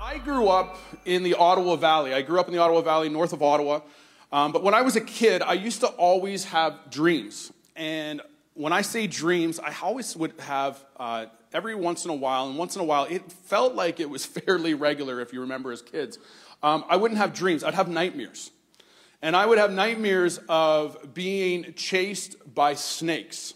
I grew up in the Ottawa Valley, north of Ottawa. But when I was a kid, I used to always have dreams. And when I say dreams, I always would have every once in a while. And once in a while, it felt like it was fairly regular, if you remember as kids. I wouldn't have dreams. I'd have nightmares. And I would have nightmares of being chased by snakes.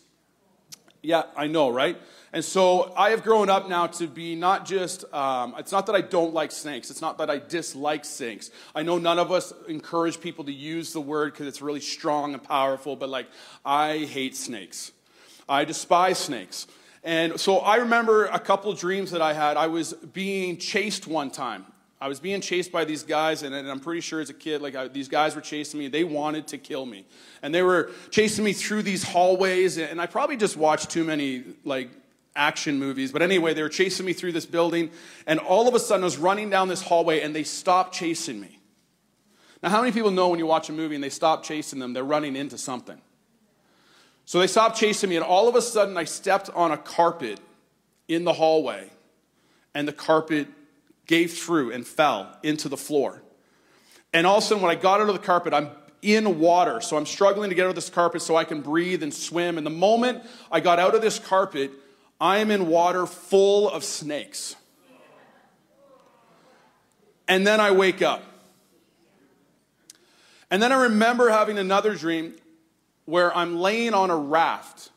Yeah, I know, right? And so I have grown up now to be not just, it's not that I don't like snakes. It's not that I dislike snakes. I know none of us encourage people to use the word because it's really strong and powerful, but like, I hate snakes. I despise snakes. And so I remember a couple dreams that I had. I was being chased one time. I was being chased by these guys, and I'm pretty sure as a kid, these guys were chasing me. They wanted to kill me, and they were chasing me through these hallways, and I probably just watched too many, action movies, but anyway, they were chasing me through this building, and all of a sudden, I was running down this hallway, and they stopped chasing me. Now, how many people know when you watch a movie, and they stop chasing them, they're running into something? So they stopped chasing me, and all of a sudden, I stepped on a carpet in the hallway, and the carpet gave through and fell into the floor. And all of a sudden, when I got out of the carpet, I'm in water. So I'm struggling to get out of this carpet so I can breathe and swim. And the moment I got out of this carpet, I am in water full of snakes. And then I wake up. And then I remember having another dream where I'm laying on a raft.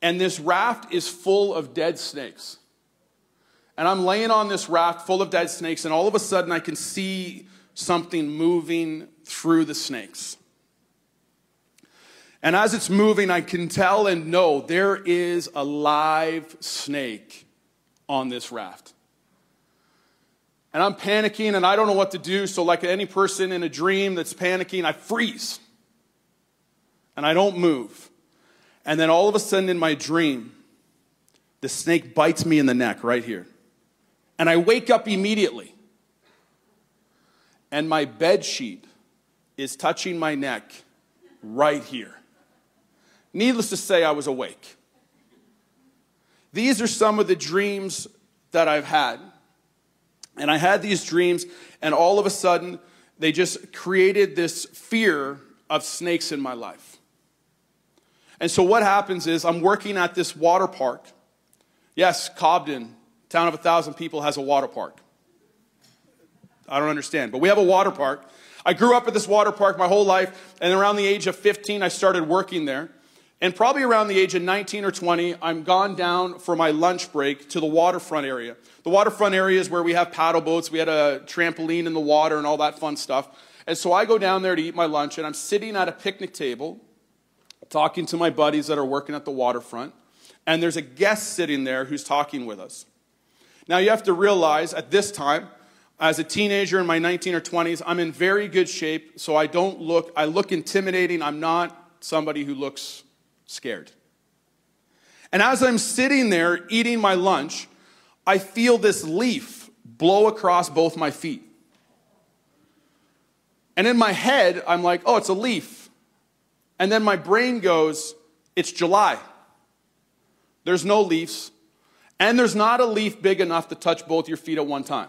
And this raft is full of dead snakes. And I'm laying on this raft full of dead snakes, and all of a sudden I can see something moving through the snakes. And as it's moving, I can tell and know there is a live snake on this raft. And I'm panicking, and I don't know what to do, so like any person in a dream that's panicking, I freeze. And I don't move. And then all of a sudden in my dream, the snake bites me in the neck right here. And I wake up immediately, and my bed sheet is touching my neck right here. Needless to say, I was awake. These are some of the dreams that I've had. And I had these dreams, and all of a sudden, they just created this fear of snakes in my life. And so what happens is I'm working at this water park. Yes, Cobden, town of 1,000 people, has a water park. I don't understand, but we have a water park. I grew up at this water park my whole life, and around the age of 15, I started working there. And probably around the age of 19 or 20, I'm gone down for my lunch break to the waterfront area. The waterfront area is where we have paddle boats, we had a trampoline in the water and all that fun stuff. And so I go down there to eat my lunch, and I'm sitting at a picnic table, talking to my buddies that are working at the waterfront, and there's a guest sitting there who's talking with us. Now, you have to realize at this time, as a teenager in my 19 or 20s, I'm in very good shape, so I look intimidating. I'm not somebody who looks scared. And as I'm sitting there eating my lunch, I feel this leaf blow across both my feet. And in my head, I'm like, oh, it's a leaf. And then my brain goes, it's July. There's no leaves. And there's not a leaf big enough to touch both your feet at one time.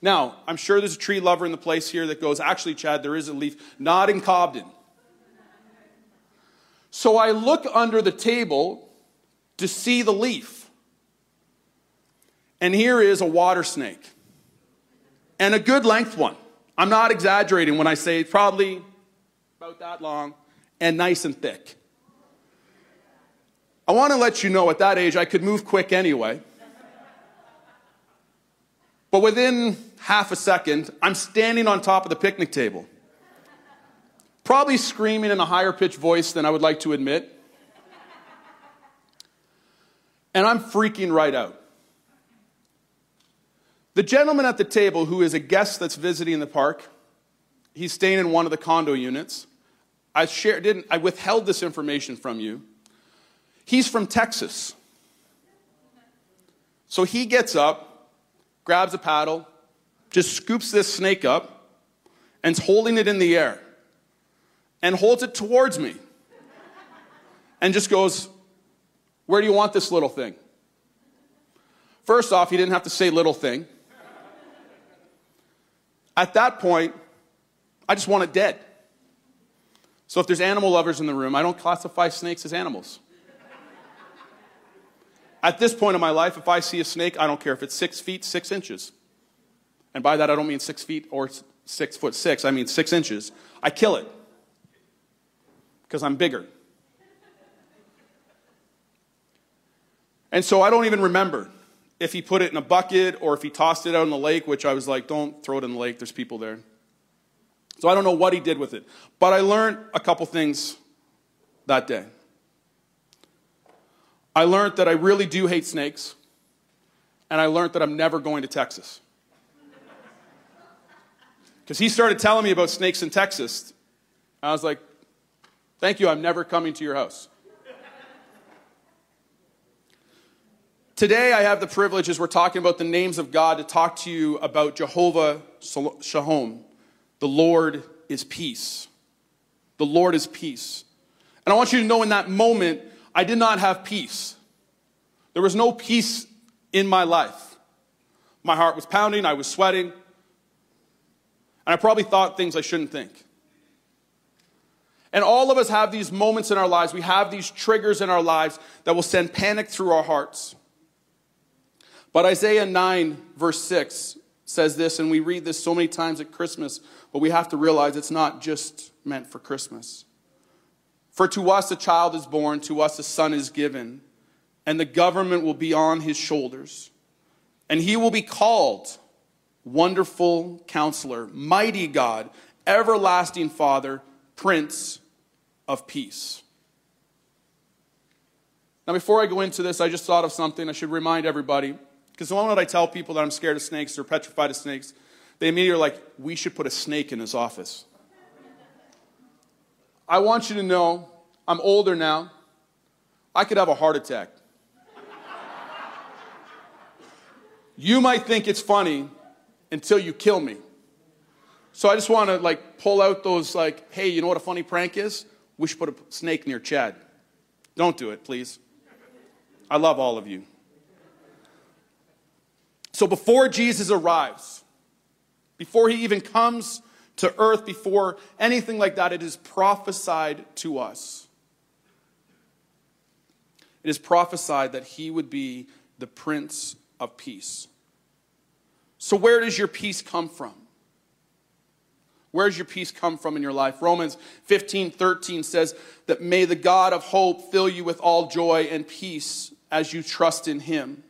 Now, I'm sure there's a tree lover in the place here that goes, actually, Chad, there is a leaf. Not in Cobden. So I look under the table to see the leaf. And here is a water snake. And a good length one. I'm not exaggerating when I say it's probably about that long and nice and thick. I want to let you know at that age I could move quick anyway. But within half a second, I'm standing on top of the picnic table. Probably screaming in a higher pitched voice than I would like to admit. And I'm freaking right out. The gentleman at the table who is a guest that's visiting the park, he's staying in one of the condo units. I withheld this information from you. He's from Texas. So he gets up, grabs a paddle, just scoops this snake up, and's holding it in the air, and holds it towards me, and just goes, "Where do you want this little thing?" First off, he didn't have to say little thing. At that point, I just want it dead. So if there's animal lovers in the room, I don't classify snakes as animals. At this point in my life, if I see a snake, I don't care if it's 6 feet, 6 inches. And by that, I don't mean 6 feet or 6'6", I mean 6 inches. I kill it because I'm bigger. And so I don't even remember if he put it in a bucket or if he tossed it out in the lake, which I was like, don't throw it in the lake, there's people there. So I don't know what he did with it. But I learned a couple things that day. I learned that I really do hate snakes, and I learned that I'm never going to Texas. Because he started telling me about snakes in Texas. I was like, thank you, I'm never coming to your house. Today I have the privilege, as we're talking about the names of God, to talk to you about Jehovah Shalom. The Lord is peace. The Lord is peace. And I want you to know in that moment, I did not have peace. There was no peace in my life. My heart was pounding, I was sweating, and I probably thought things I shouldn't think. And all of us have these moments in our lives, we have these triggers in our lives that will send panic through our hearts. But Isaiah 9, verse 6 says this, and we read this so many times at Christmas, but we have to realize it's not just meant for Christmas. For to us a child is born, to us a son is given, and the government will be on his shoulders. And he will be called Wonderful Counselor, Mighty God, Everlasting Father, Prince of Peace. Now before I go into this, I just thought of something I should remind everybody. Because the moment I tell people that I'm scared of snakes or petrified of snakes, they immediately are like, we should put a snake in his office. I want you to know, I'm older now. I could have a heart attack. You might think it's funny until you kill me. So I just want to pull out those hey, you know what a funny prank is? We should put a snake near Chad. Don't do it, please. I love all of you. So before Jesus arrives, before he even comes to earth, before anything like that, it is prophesied to us. It is prophesied that he would be the Prince of Peace. So where does your peace come from? Where does your peace come from in your life? Romans 15:13 says that may the God of hope fill you with all joy and peace as you trust in him,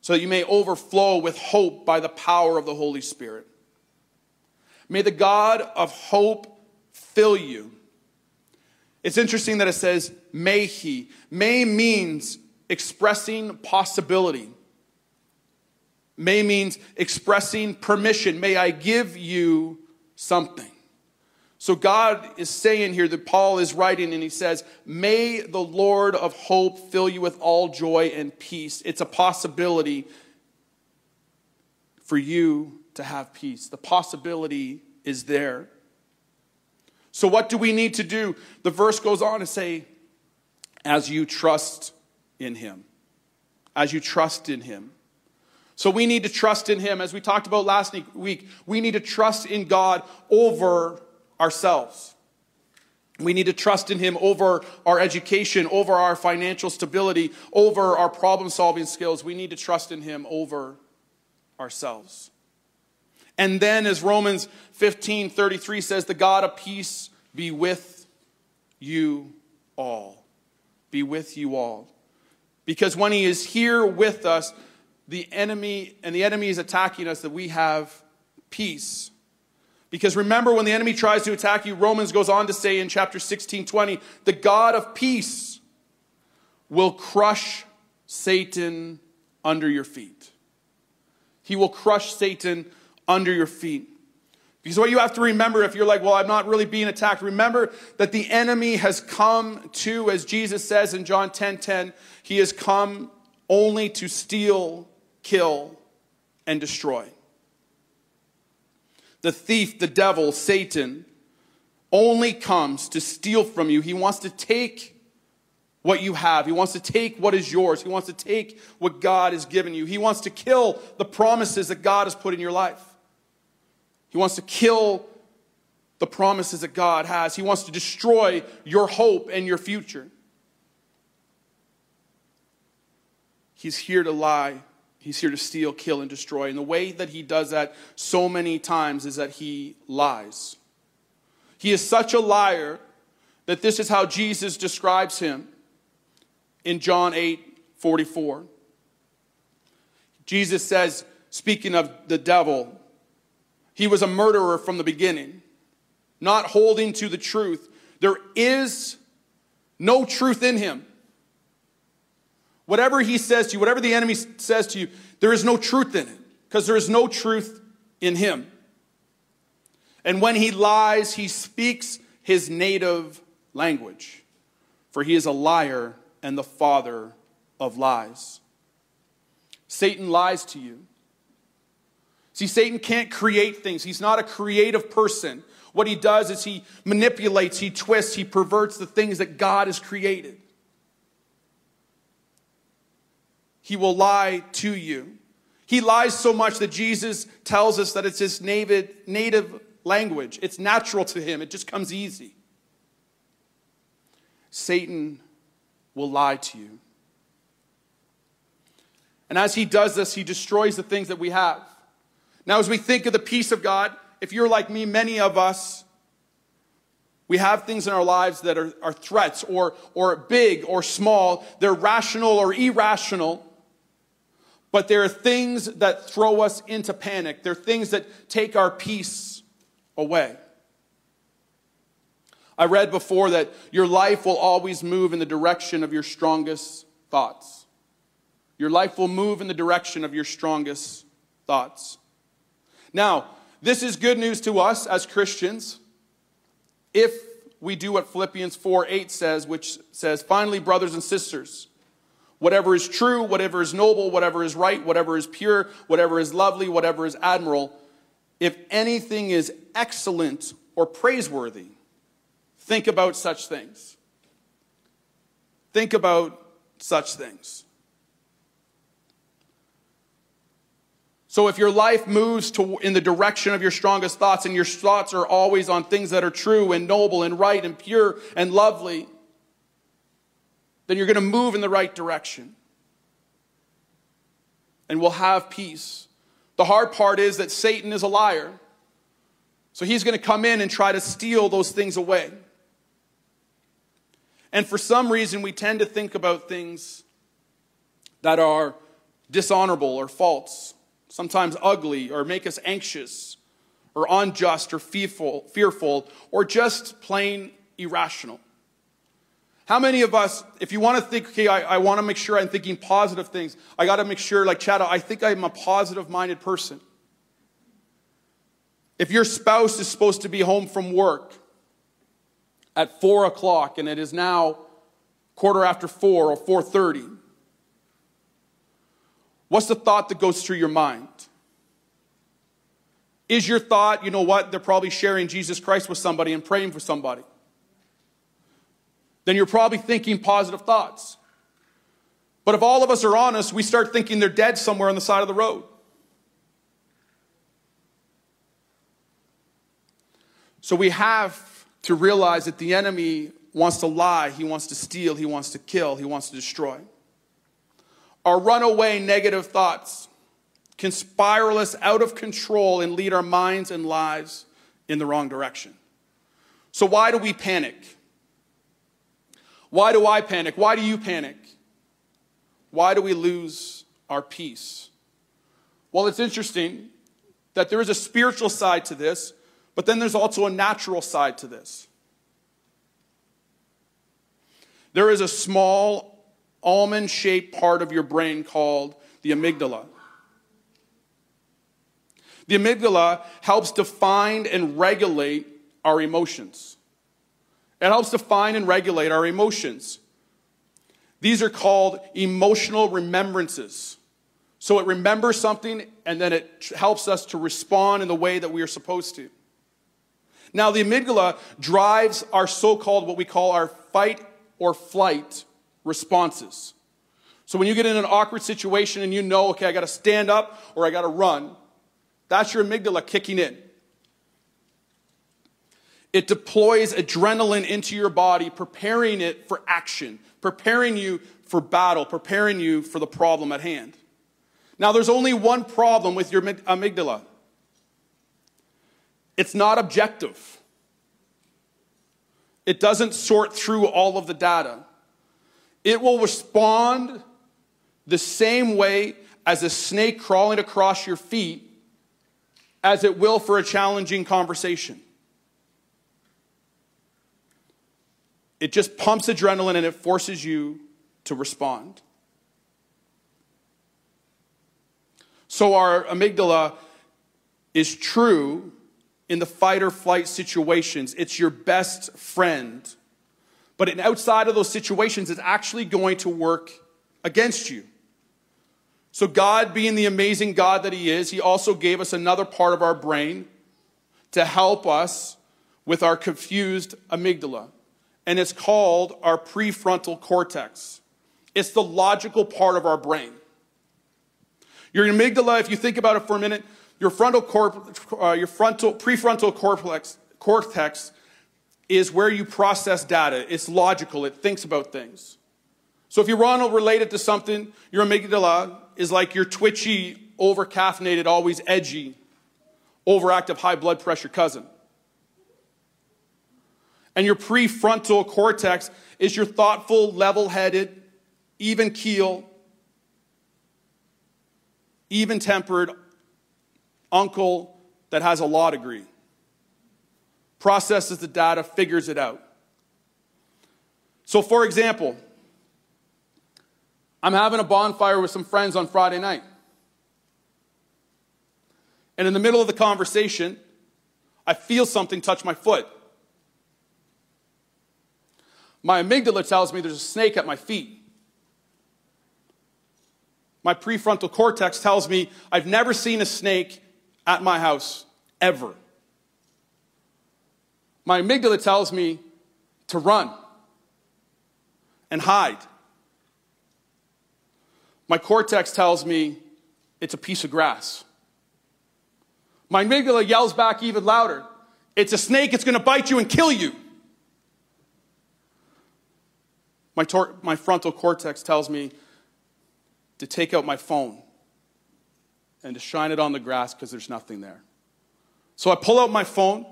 so that you may overflow with hope by the power of the Holy Spirit. May the God of hope fill you. It's interesting that it says, may he. May means expressing possibility. May means expressing permission. May I give you something. So God is saying here that Paul is writing and he says, may the Lord of hope fill you with all joy and peace. It's a possibility for you to have peace. The possibility is there. So what do we need to do? The verse goes on to say, as you trust in him. As you trust in him. So we need to trust in him. As we talked about last week, we need to trust in God over ourselves. We need to trust in him over our education, over our financial stability, over our problem-solving skills. We need to trust in him over ourselves. And then as Romans 15:33 says, the God of peace be with you all. Be with you all. Because when he is here with us, the enemy is attacking us, that we have peace. Because remember, when the enemy tries to attack you, Romans goes on to say in chapter 16:20, the God of peace will crush Satan under your feet. He will crush Satan under your feet. Because what you have to remember, if you're like, well, I'm not really being attacked, remember that the enemy has come to, as Jesus says in John 10:10, he has come only to steal, kill, and destroy. The thief, the devil, Satan, only comes to steal from you. He wants to take what you have. He wants to take what is yours. He wants to take what God has given you. He wants to kill the promises that God has put in your life. He wants to kill the promises that God has. He wants to destroy your hope and your future. He's here to lie. He's here to steal, kill, and destroy. And the way that he does that so many times is that he lies. He is such a liar that this is how Jesus describes him in John 8:44. Jesus says, speaking of the devil, he was a murderer from the beginning, not holding to the truth. There is no truth in him. Whatever he says to you, whatever the enemy says to you, there is no truth in it, because there is no truth in him. And when he lies, he speaks his native language, for he is a liar and the father of lies. Satan lies to you. See, Satan can't create things. He's not a creative person. What he does is he manipulates, he twists, he perverts the things that God has created. He will lie to you. He lies so much that Jesus tells us that it's his native language. It's natural to him. It just comes easy. Satan will lie to you. And as he does this, he destroys the things that we have. Now, as we think of the peace of God, if you're like me, many of us, we have things in our lives that are threats or big or small. They're rational or irrational. But there are things that throw us into panic. There are things that take our peace away. I read before that your life will always move in the direction of your strongest thoughts. Your life will move in the direction of your strongest thoughts. Now, this is good news to us as Christians if we do what Philippians 4:8 says, which says, finally, brothers and sisters, whatever is true, whatever is noble, whatever is right, whatever is pure, whatever is lovely, whatever is admirable, if anything is excellent or praiseworthy, think about such things. Think about such things. So if your life moves in the direction of your strongest thoughts, and your thoughts are always on things that are true and noble and right and pure and lovely, then you're going to move in the right direction. And we'll have peace. The hard part is that Satan is a liar. So he's going to come in and try to steal those things away. And for some reason, we tend to think about things that are dishonorable or false, sometimes ugly, or make us anxious, or unjust, or fearful, or just plain irrational. How many of us, if you want to think, okay, I want to make sure I'm thinking positive things, I got to make sure, like Chad, I think I'm a positive-minded person. If your spouse is supposed to be home from work at 4 o'clock, and it is now 4:15 or 4:30, what's the thought that goes through your mind? Is your thought, you know what, they're probably sharing Jesus Christ with somebody and praying for somebody? Then you're probably thinking positive thoughts. But if all of us are honest, we start thinking they're dead somewhere on the side of the road. So we have to realize that the enemy wants to lie, he wants to steal, he wants to kill, he wants to destroy. Our runaway negative thoughts can spiral us out of control and lead our minds and lives in the wrong direction. So why do we panic? Why do I panic? Why do you panic? Why do we lose our peace? Well, it's interesting that there is a spiritual side to this, but then there's also a natural side to this. There is a small almond-shaped part of your brain called the amygdala. The amygdala helps define and regulate our emotions. It helps define and regulate our emotions. These are called emotional remembrances. So it remembers something, and then it helps us to respond in the way that we are supposed to. Now, the amygdala drives our so-called, what we call our fight or flight responses. So when you get in an awkward situation and you know, okay, I got to stand up or I got to run, that's your amygdala kicking in. It deploys adrenaline into your body, preparing it for action, preparing you for battle, preparing you for the problem at hand. Now, there's only one problem with your amygdala. It's not objective. It doesn't sort through all of the data. It will respond the same way as a snake crawling across your feet as it will for a challenging conversation. It just pumps adrenaline and it forces you to respond. So our amygdala is true in the fight or flight situations. It's your best friend. But outside of those situations, it's actually going to work against you. So God, being the amazing God that he is, he also gave us another part of our brain to help us with our confused amygdala. And it's called our prefrontal cortex. It's the logical part of our brain. Your amygdala, if you think about it for a minute, your prefrontal cortex is where you process data. It's logical. It thinks about things. So if you want to relate it to something, your amygdala is like your twitchy, over-caffeinated, always edgy, overactive, high blood pressure cousin. And your prefrontal cortex is your thoughtful, level-headed, even-keeled, even-tempered uncle that has a law degree. Processes the data, figures it out. So for example, I'm having a bonfire with some friends on Friday night. And in the middle of the conversation, I feel something touch my foot. My amygdala tells me there's a snake at my feet. My prefrontal cortex tells me I've never seen a snake at my house, ever. My amygdala tells me to run and hide. My cortex tells me it's a piece of grass. My amygdala yells back even louder. It's a snake. It's going to bite you and kill you. My frontal cortex tells me to take out my phone and to shine it on the grass because there's nothing there. So I pull out my phone.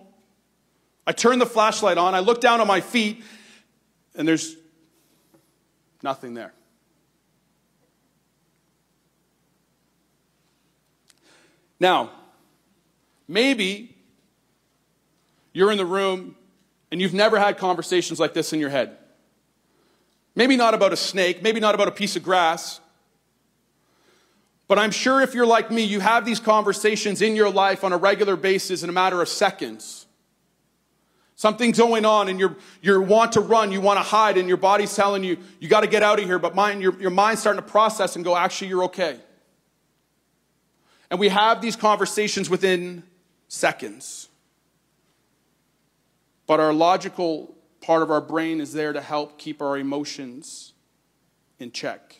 I turn the flashlight on, I look down at my feet, and there's nothing there. Now, maybe you're in the room and you've never had conversations like this in your head. Maybe not about a snake, maybe not about a piece of grass, but I'm sure if you're like me, you have these conversations in your life on a regular basis in a matter of seconds. Something's going on and you want to run, you want to hide, and your body's telling you, you got to get out of here, but your mind's starting to process and go, actually, you're okay. And we have these conversations within seconds. But our logical part of our brain is there to help keep our emotions in check.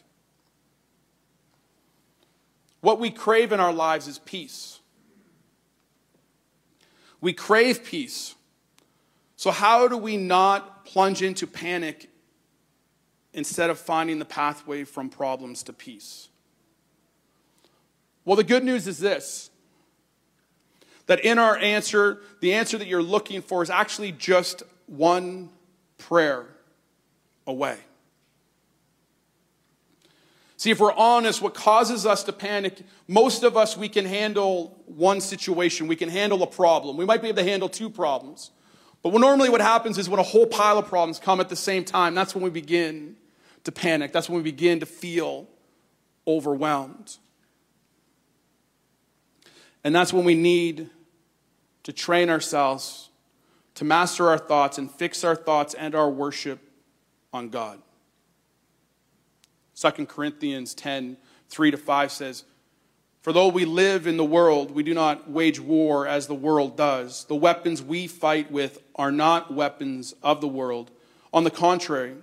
What we crave in our lives is peace. We crave peace. So how do we not plunge into panic instead of finding the pathway from problems to peace? Well, the good news is this, that in our answer, the answer that you're looking for is actually just one prayer away. See, if we're honest, what causes us to panic, most of us, we can handle one situation. We can handle a problem. We might be able to handle two problems. But normally what happens is when a whole pile of problems come at the same time, that's when we begin to panic. That's when we begin to feel overwhelmed. And that's when we need to train ourselves to master our thoughts and fix our thoughts and our worship on God. 2 Corinthians 10, 3-5 says, "For though we live in the world, we do not wage war as the world does. The weapons we fight with are not weapons of the world. On the contrary,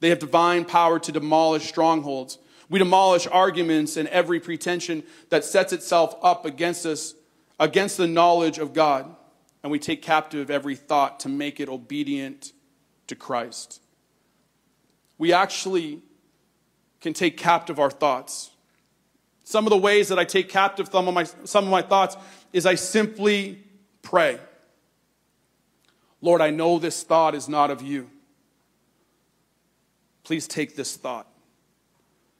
they have divine power to demolish strongholds. We demolish arguments and every pretension that sets itself up against us, against the knowledge of God. And we take captive every thought to make it obedient to Christ." We actually can take captive our thoughts. Some of the ways that I take captive some of my thoughts is I simply pray. Lord, I know this thought is not of you. Please take this thought.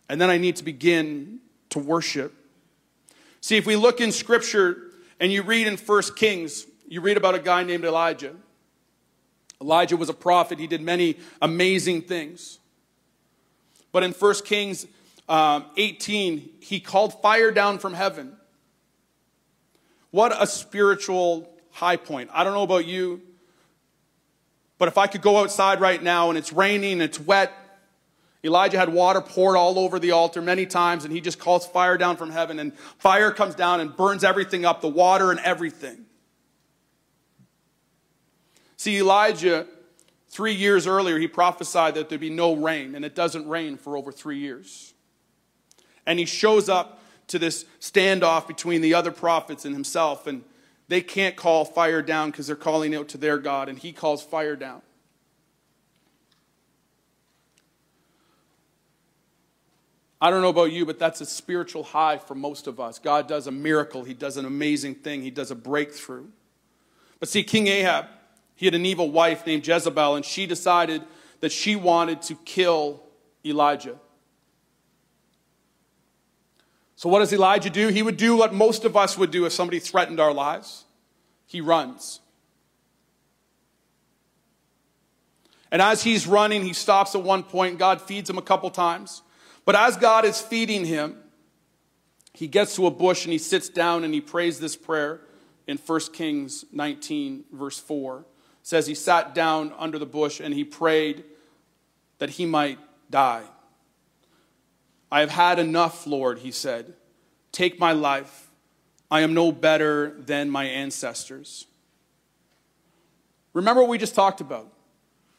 And then I need to begin to worship. See, if we look in Scripture and you read in 1 Kings, you read about a guy named Elijah. Elijah was a prophet. He did many amazing things. But in 1 Kings 18, he called fire down from heaven. What a spiritual high point. I don't know about you, but if I could go outside right now and it's raining, it's wet. Elijah had water poured all over the altar many times, and he just calls fire down from heaven, and fire comes down and burns everything up, the water and everything. See, Elijah, 3 years earlier, he prophesied that there'd be no rain, and it doesn't rain for over 3 years. And he shows up to this standoff between the other prophets and himself, and they can't call fire down because they're calling out to their God, and he calls fire down. I don't know about you, but that's a spiritual high for most of us. God does a miracle. He does an amazing thing. He does a breakthrough. But see, King Ahab, he had an evil wife named Jezebel, and she decided that she wanted to kill Elijah. So what does Elijah do? He would do what most of us would do if somebody threatened our lives. He runs. And as he's running, he stops at one point. God feeds him a couple times. But as God is feeding him, he gets to a bush and he sits down and he prays this prayer in 1 Kings 19, verse 4. It says he sat down under the bush and he prayed that he might die. "I have had enough, Lord," he said. "Take my life. I am no better than my ancestors." Remember what we just talked about.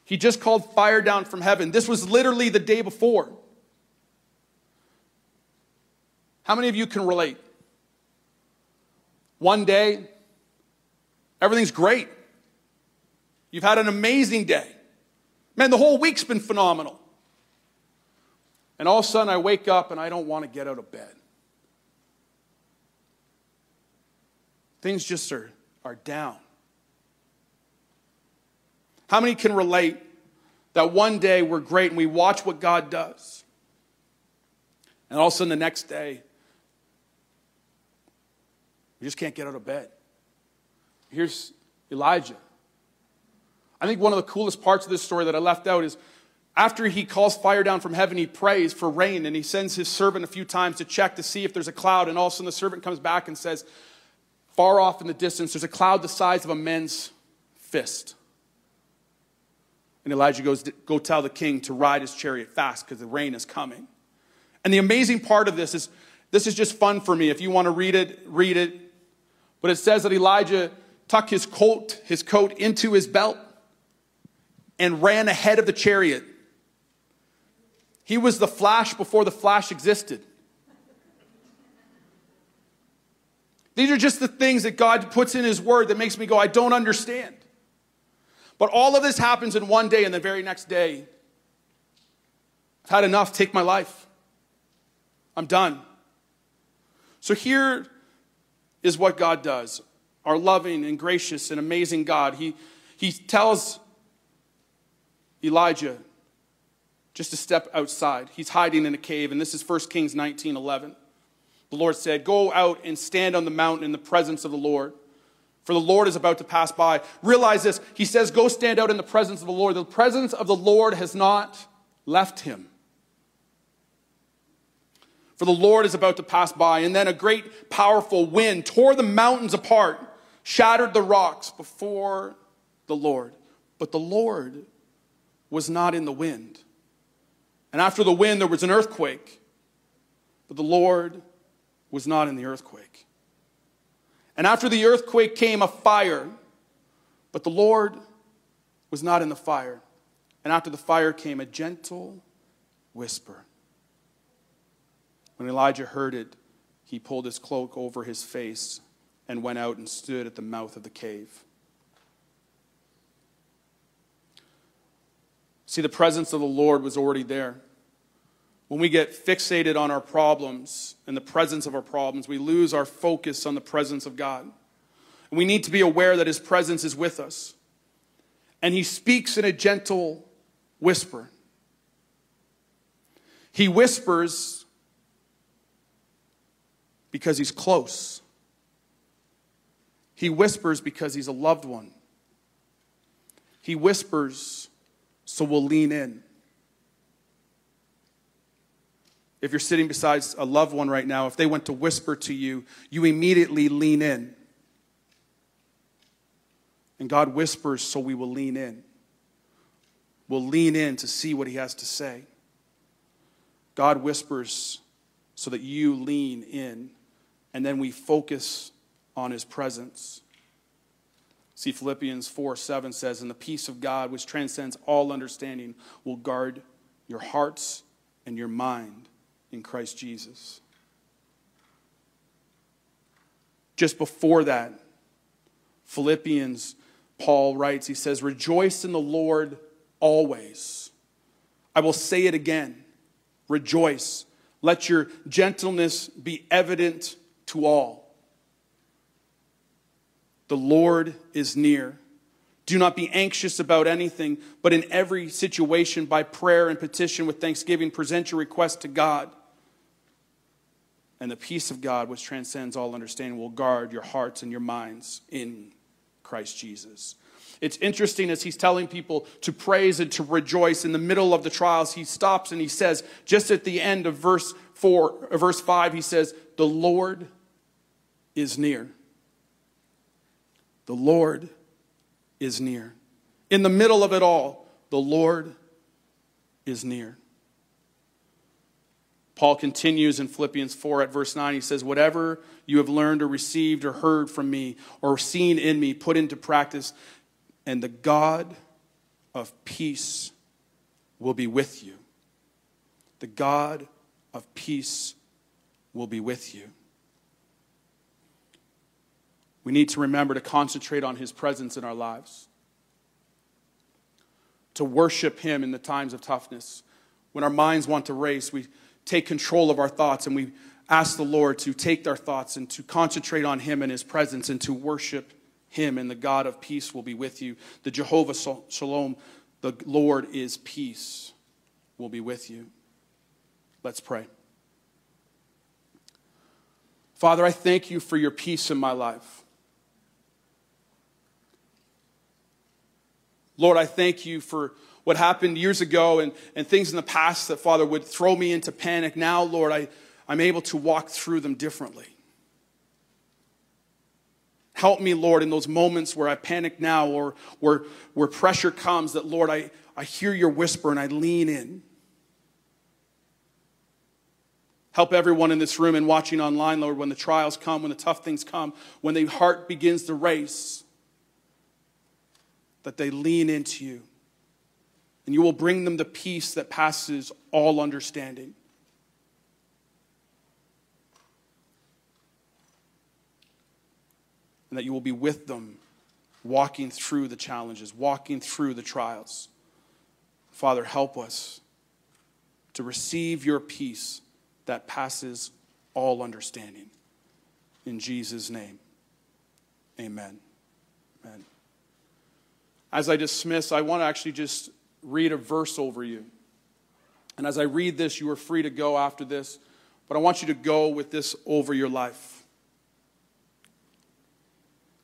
He just called fire down from heaven. This was literally the day before. How many of you can relate? One day, everything's great. You've had an amazing day. Man, the whole week's been phenomenal. And all of a sudden, I wake up and I don't want to get out of bed. Things just are down. How many can relate that one day we're great and we watch what God does? And all of a sudden the next day, we just can't get out of bed. Here's Elijah. I think one of the coolest parts of this story that I left out is after he calls fire down from heaven, he prays for rain, and he sends his servant a few times to check to see if there's a cloud, and all of a sudden the servant comes back and says, far off in the distance, there's a cloud the size of a man's fist. And Elijah goes, "Go tell the king to ride his chariot fast because the rain is coming." And the amazing part of this is just fun for me. If you want to read it, read it. But it says that Elijah tucked his coat into his belt and ran ahead of the chariot. He was the Flash before the Flash existed. These are just the things that God puts in his word that makes me go, I don't understand. But all of this happens in one day, and the very next day, I've had enough, take my life. I'm done. So here is what God does. Our loving and gracious and amazing God. He tells Elijah just to step outside. He's hiding in a cave, and this is 1 Kings 19:11. The Lord said, "Go out and stand on the mountain in the presence of the Lord, for the Lord is about to pass by." Realize this. He says, go stand out in the presence of the Lord. The presence of the Lord has not left him. for the Lord is about to pass by. And then a great powerful wind tore the mountains apart, shattered the rocks before the Lord. But the Lord was not in the wind. And after the wind, there was an earthquake. But the Lord was not in the earthquake. And after the earthquake came a fire. But the Lord was not in the fire. And after the fire came a gentle whisper. When Elijah heard it, he pulled his cloak over his face and went out and stood at the mouth of the cave. See, the presence of the Lord was already there. When we get fixated on our problems and the presence of our problems, we lose our focus on the presence of God. And we need to be aware that his presence is with us. And he speaks in a gentle whisper. He whispers because he's close. He whispers because he's a loved one. He whispers so we'll lean in. If you're sitting beside a loved one right now, if they went to whisper to you, you immediately lean in. And God whispers so we will lean in. We'll lean in to see what he has to say. God whispers so that you lean in, and then we focus on his presence. See, Philippians 4:7 says, "And the peace of God, which transcends all understanding, will guard your hearts and your mind in Christ Jesus." Just before that, Philippians, Paul writes, he says, "Rejoice in the Lord always. I will say it again, rejoice. Let your gentleness be evident to all. The Lord is near. Do not be anxious about anything, but in every situation, by prayer and petition with thanksgiving, present your request to God. And the peace of God, which transcends all understanding, will guard your hearts and your minds in Christ Jesus." It's interesting as he's telling people to praise and to rejoice in the middle of the trials, he stops and he says, just at the end of verse 5, he says, "The Lord is near." The Lord is near. In the middle of it all, the Lord is near. Paul continues in Philippians 4 at verse 9. He says, "Whatever you have learned or received or heard from me or seen in me, put into practice, and the God of peace will be with you." The God of peace will be with you. We need to remember to concentrate on his presence in our lives, to worship him in the times of toughness. When our minds want to race, we take control of our thoughts and we ask the Lord to take our thoughts and to concentrate on him and his presence and to worship him, and the God of peace will be with you. The Jehovah Shalom, the Lord is peace, will be with you. Let's pray. Father, I thank you for your peace in my life. Lord, I thank you for what happened years ago and things in the past that, Father, would throw me into panic. Now, Lord, I'm able to walk through them differently. Help me, Lord, in those moments where I panic now or where pressure comes, that, Lord, I hear your whisper and I lean in. Help everyone in this room and watching online, Lord, when the trials come, when the tough things come, when their heart begins to race, that they lean into you. And you will bring them the peace that passes all understanding. And that you will be with them, walking through the challenges, walking through the trials. Father, help us to receive your peace that passes all understanding. In Jesus' name, amen. Amen. As I dismiss, I want to actually just read a verse over you. And as I read this, you are free to go after this, but I want you to go with this over your life.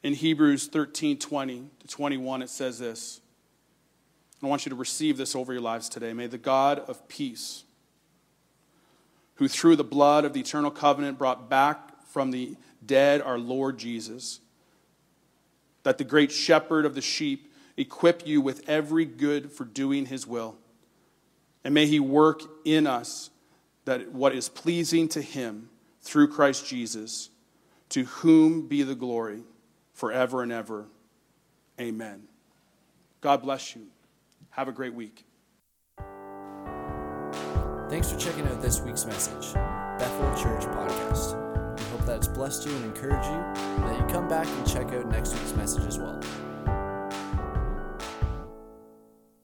In Hebrews 13:20-21, it says this. I want you to receive this over your lives today. May the God of peace, who through the blood of the eternal covenant brought back from the dead our Lord Jesus, that the great shepherd of the sheep equip you with every good for doing his will. And may he work in us that what is pleasing to him through Christ Jesus, to whom be the glory forever and ever. Amen. God bless you. Have a great week. Thanks for checking out this week's message, Bethel Church Podcast. We hope that it's blessed you and encouraged you, and that you come back and check out next week's message as well.